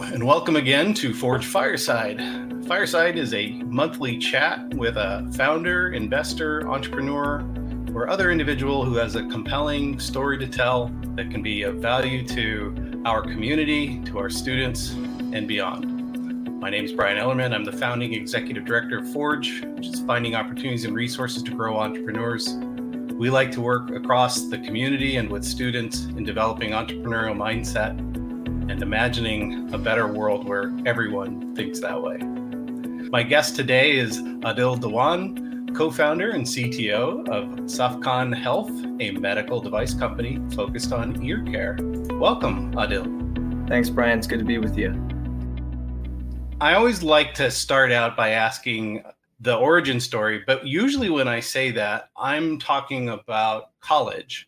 Hello, and welcome again to Forge Fireside. Fireside is a monthly chat with a founder, investor, entrepreneur, or other individual who has a compelling story to tell that can be of value to our community, to our students, and beyond. My name is Brian Ellerman. I'm the founding executive director of Forge, which is finding opportunities and resources to grow entrepreneurs. We like to work across the community and with students in developing entrepreneurial mindset and imagining a better world where everyone thinks that way. My guest today is Aadil Diwan, co-founder and CTO of SafKan Health, a medical device company focused on ear care. Welcome, Aadil. Thanks, Brian. It's good to be with you. I always like to start out by asking the origin story, but usually when I say that, I'm talking about college.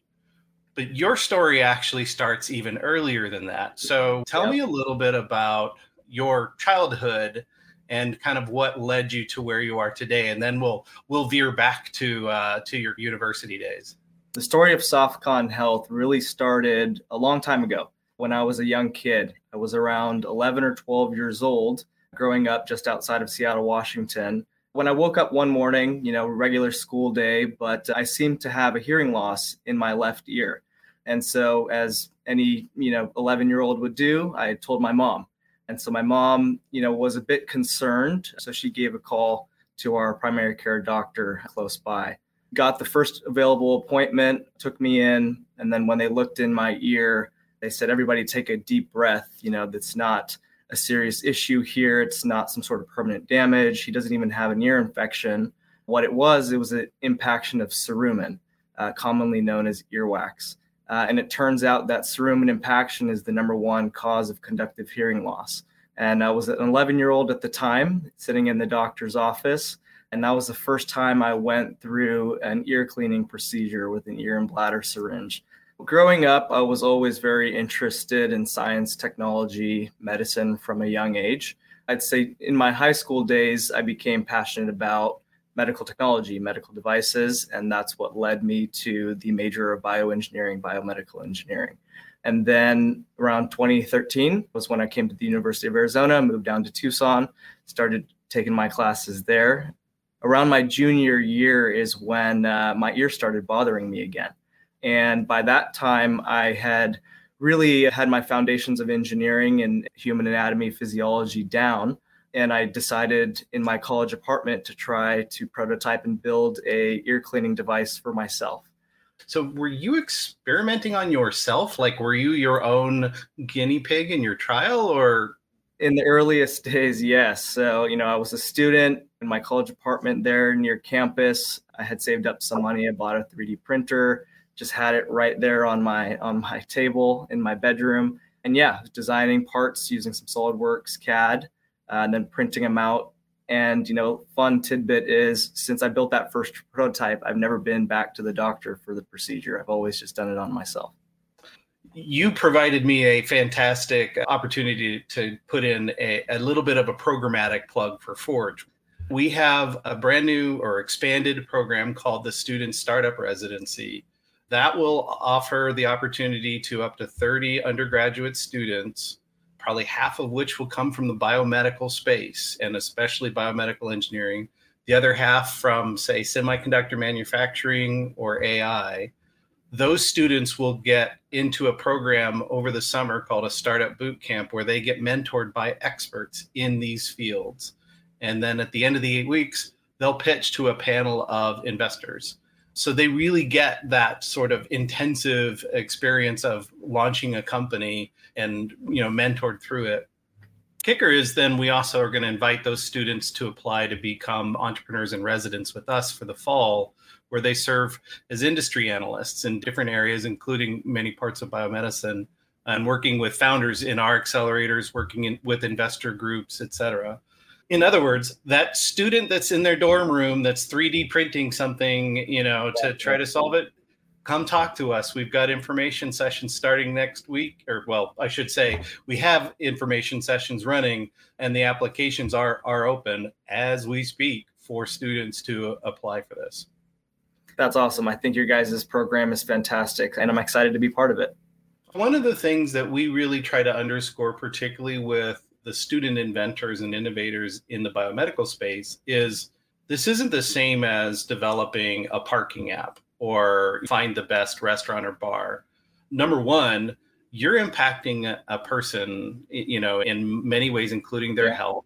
But your story actually starts even earlier than that. So tell me a little bit about your childhood and kind of what led you to where you are today. And then we'll veer back to your university days. The story of SafKan Health really started a long time ago when I was a young kid. I was around 11 or 12 years old, growing up just outside of Seattle, Washington. When I woke up one morning, regular school day, but I seemed to have a hearing loss in my left ear. And so as any, 11-year-old would do, I told my mom. And so my mom, was a bit concerned. So she gave a call to our primary care doctor close by, got the first available appointment, took me in. And then when they looked in my ear, they said, everybody take a deep breath. That's not a serious issue here. It's not some sort of permanent damage. He doesn't even have an ear infection. What it was an impaction of cerumen, commonly known as earwax. And it turns out that cerumen impaction is the number one cause of conductive hearing loss. And I was an 11-year-old at the time, sitting in the doctor's office. And that was the first time I went through an ear cleaning procedure with an ear and bladder syringe. Growing up, I was always very interested in science, technology, medicine from a young age. I'd say in my high school days, I became passionate about medical technology, medical devices, and that's what led me to the major of bioengineering, biomedical engineering. And then around 2013 was when I came to the University of Arizona, moved down to Tucson, started taking my classes there. Around my junior year is when my ear started bothering me again. And by that time, I had really had my foundations of engineering and human anatomy, physiology down. And I decided in my college apartment to try to prototype and build a ear cleaning device for myself. So were you experimenting on yourself? Like, were you your own guinea pig in your trial or? In the earliest days, yes. So, I was a student in my college apartment there near campus. I had saved up some money. I bought a 3D printer, just had it right there on my table in my bedroom. And designing parts using some SolidWorks CAD. And then printing them out. And, fun tidbit is since I built that first prototype, I've never been back to the doctor for the procedure. I've always just done it on myself. You provided me a fantastic opportunity to put in a little bit of a programmatic plug for Forge. We have a brand new or expanded program called the Student Startup Residency. That will offer the opportunity to up to 30 undergraduate students, probably half of which will come from the biomedical space and especially biomedical engineering, the other half from, say, semiconductor manufacturing or AI. Those students will get into a program over the summer called a startup boot camp where they get mentored by experts in these fields. And then at the end of the 8 weeks, they'll pitch to a panel of investors. So they really get that sort of intensive experience of launching a company and, mentored through it. Kicker is then we also are going to invite those students to apply to become entrepreneurs in residence with us for the fall, where they serve as industry analysts in different areas, including many parts of biomedicine and working with founders in our accelerators, working with investor groups, et cetera. In other words, that student that's in their dorm room that's 3D printing something, to try to solve it, come talk to us. We've got information sessions starting next week, or well, I should say we have information sessions running and the applications are open as we speak for students to apply for this. That's awesome. I think your guys' program is fantastic and I'm excited to be part of it. One of the things that we really try to underscore, particularly with the student inventors and innovators in the biomedical space, is this isn't the same as developing a parking app or find the best restaurant or bar. Number one, you're impacting a person, in many ways, including their health.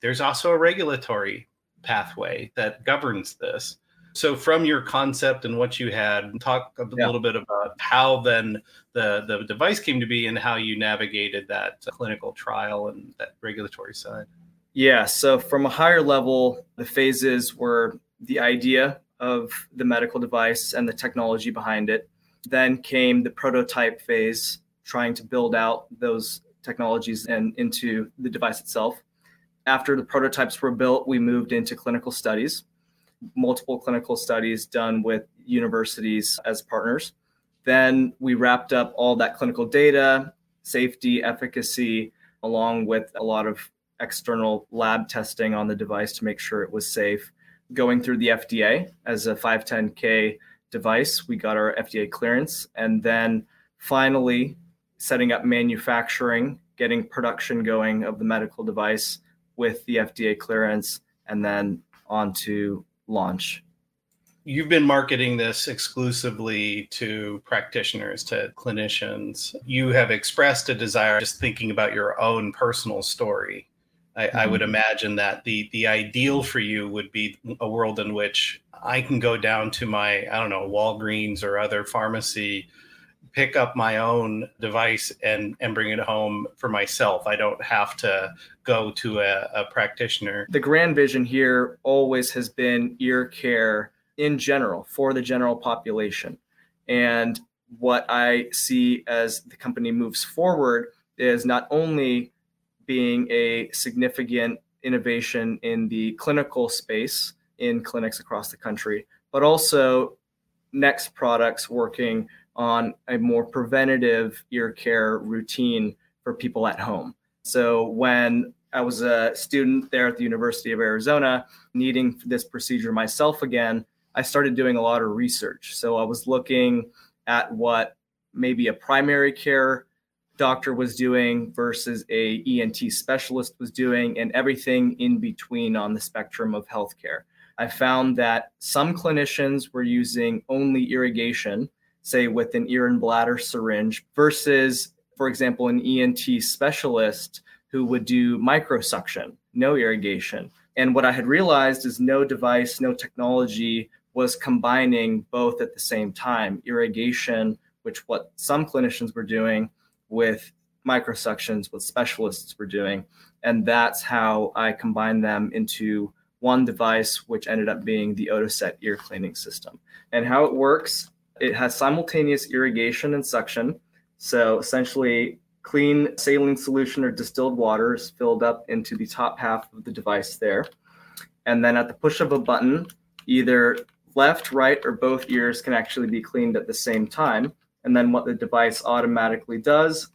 There's also a regulatory pathway that governs this. So from your concept and what you had, talk a little bit about how then the device came to be and how you navigated that clinical trial and that regulatory side. Yeah. So from a higher level, the phases were the idea of the medical device and the technology behind it. Then came the prototype phase, trying to build out those technologies and into the device itself. After the prototypes were built, we moved into clinical studies. Multiple clinical studies done with universities as partners. Then we wrapped up all that clinical data, safety, efficacy, along with a lot of external lab testing on the device to make sure it was safe. Going through the FDA as a 510K device, we got our FDA clearance. And then finally, setting up manufacturing, getting production going of the medical device with the FDA clearance, and then on to launch. You've been marketing this exclusively to practitioners, to clinicians. You have expressed a desire, just thinking about your own personal story. I would imagine that the ideal for you would be a world in which I can go down to my, Walgreens or other pharmacy, pick up my own device and bring it home for myself. I don't have to go to a practitioner. The grand vision here always has been ear care in general for the general population. And what I see as the company moves forward is not only being a significant innovation in the clinical space in clinics across the country, but also next products working on a more preventative ear care routine for people at home. So when I was a student there at the University of Arizona, needing this procedure myself again, I started doing a lot of research. So I was looking at what maybe a primary care doctor was doing versus a ENT specialist was doing, and everything in between on the spectrum of healthcare. I found that some clinicians were using only irrigation, say with an ear and bladder syringe, versus, for example, an ENT specialist who would do microsuction, no irrigation. And what I had realized is no device, no technology was combining both at the same time, irrigation, which what some clinicians were doing with microsuctions, what specialists were doing. And that's how I combined them into one device, which ended up being the Otoset ear cleaning system. And how it works, it has simultaneous irrigation and suction. So essentially, clean saline solution or distilled water is filled up into the top half of the device there. And then at the push of a button, either left, right, or both ears can actually be cleaned at the same time. And then what the device automatically does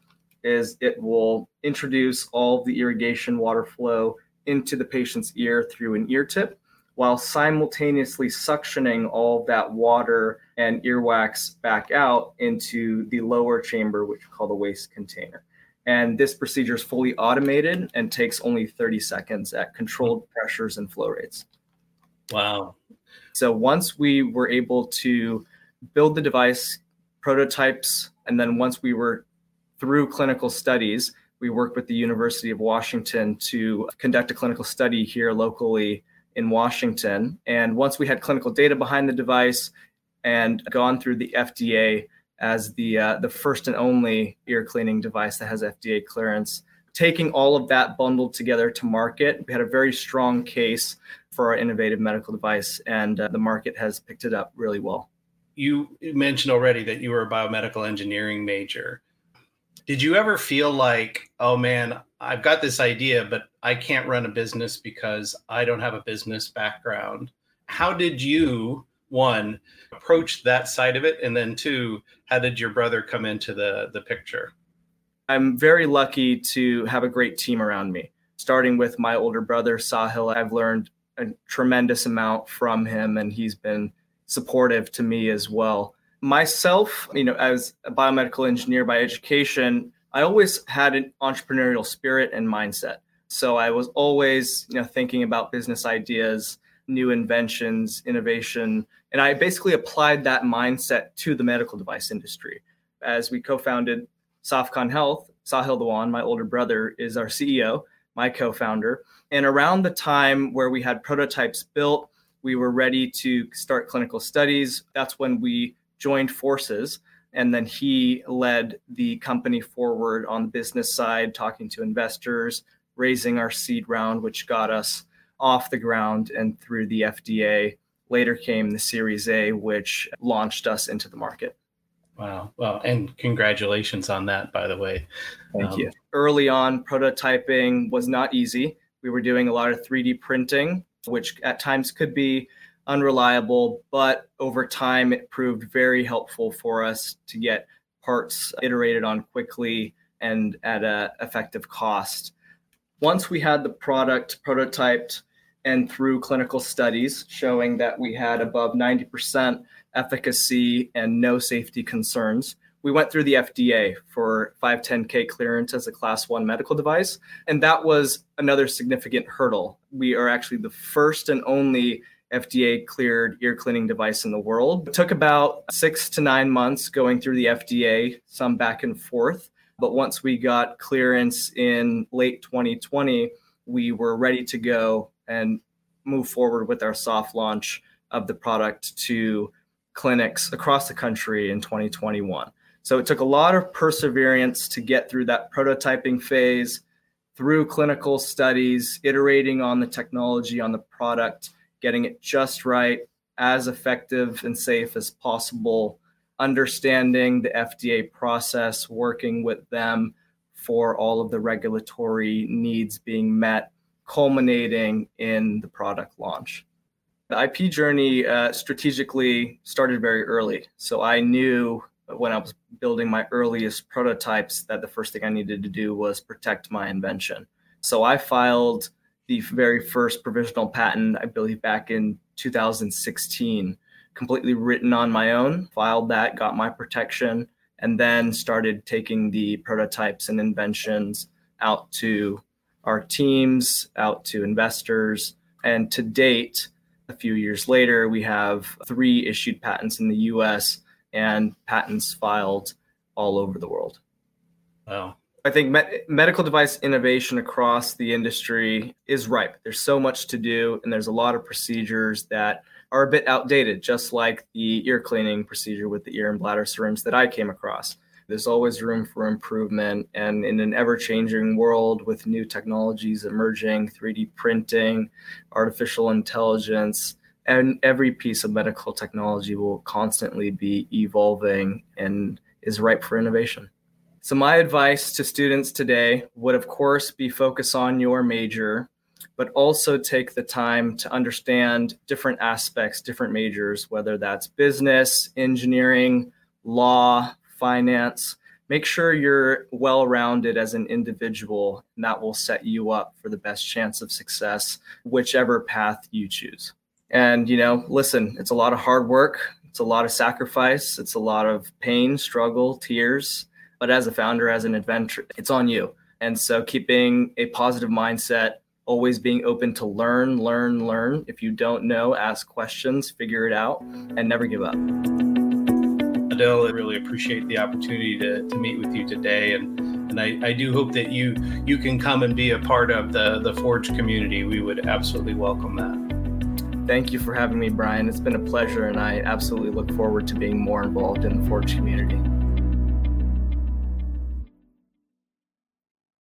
is it will introduce all the irrigation water flow into the patient's ear through an ear tip, while simultaneously suctioning all that water and earwax back out into the lower chamber, which we call the waste container. And this procedure is fully automated and takes only 30 seconds at controlled pressures and flow rates. Wow. So once we were able to build the device, prototypes, and then once we were through clinical studies, we worked with the University of Washington to conduct a clinical study here locally in Washington. And once we had clinical data behind the device and gone through the FDA as the first and only ear cleaning device that has FDA clearance, taking all of that bundled together to market, we had a very strong case for our innovative medical device, and the market has picked it up really well. You mentioned already that you were a biomedical engineering major. Did you ever feel like, oh man, I've got this idea, but I can't run a business because I don't have a business background? How did you, one, approach that side of it? And then two, how did your brother come into the picture? I'm very lucky to have a great team around me. Starting with my older brother, Sahil, I've learned a tremendous amount from him, and he's been supportive to me as well. myself, as a biomedical engineer by education, I always had an entrepreneurial spirit and mindset. So I was always, thinking about business ideas, new inventions, innovation. And I basically applied that mindset to the medical device industry. As we co-founded SafKan Health, Sahil Dhawan, my older brother, is our CEO, my co-founder. And around the time where we had prototypes built, we were ready to start clinical studies. That's when we joined forces. And then he led the company forward on the business side, talking to investors, raising our seed round, which got us off the ground and through the FDA. Later came the Series A, which launched us into the market. Wow. Well, and congratulations on that, by the way. Thank you. Early on, prototyping was not easy. We were doing a lot of 3D printing, which at times could be unreliable, but over time, it proved very helpful for us to get parts iterated on quickly and at an effective cost. Once we had the product prototyped and through clinical studies showing that we had above 90% efficacy and no safety concerns, we went through the FDA for 510K clearance as a class 1 medical device. And that was another significant hurdle. We are actually the first and only FDA cleared ear cleaning device in the world. It took about 6 to 9 months going through the FDA, some back and forth. But once we got clearance in late 2020, we were ready to go and move forward with our soft launch of the product to clinics across the country in 2021. So it took a lot of perseverance to get through that prototyping phase, through clinical studies, iterating on the technology, on the product, getting it just right, as effective and safe as possible, understanding the FDA process, working with them for all of the regulatory needs being met, culminating in the product launch. The IP journey strategically started very early. So I knew when I was building my earliest prototypes that the first thing I needed to do was protect my invention. So I filed the very first provisional patent, I believe back in 2016, completely written on my own, filed that, got my protection, and then started taking the prototypes and inventions out to our teams, out to investors. And to date, a few years later, we have 3 issued patents in the US and patents filed all over the world. Wow. I think medical device innovation across the industry is ripe. There's so much to do, and there's a lot of procedures that are a bit outdated, just like the ear cleaning procedure with the ear and bladder syringe that I came across. There's always room for improvement, and in an ever-changing world with new technologies emerging, 3D printing, artificial intelligence, and every piece of medical technology will constantly be evolving and is ripe for innovation. So my advice to students today would, of course, be focus on your major, but also take the time to understand different aspects, different majors, whether that's business, engineering, law, finance. Make sure you're well-rounded as an individual, and that will set you up for the best chance of success, whichever path you choose. And, listen, it's a lot of hard work. It's a lot of sacrifice. It's a lot of pain, struggle, tears. But as a founder, as an adventurer, it's on you. And so keeping a positive mindset, always being open to learn. If you don't know, ask questions, figure it out, and never give up. Aadil, I really appreciate the opportunity to meet with you today. And I do hope that you can come and be a part of the Forge community. We would absolutely welcome that. Thank you for having me, Brian. It's been a pleasure, and I absolutely look forward to being more involved in the Forge community.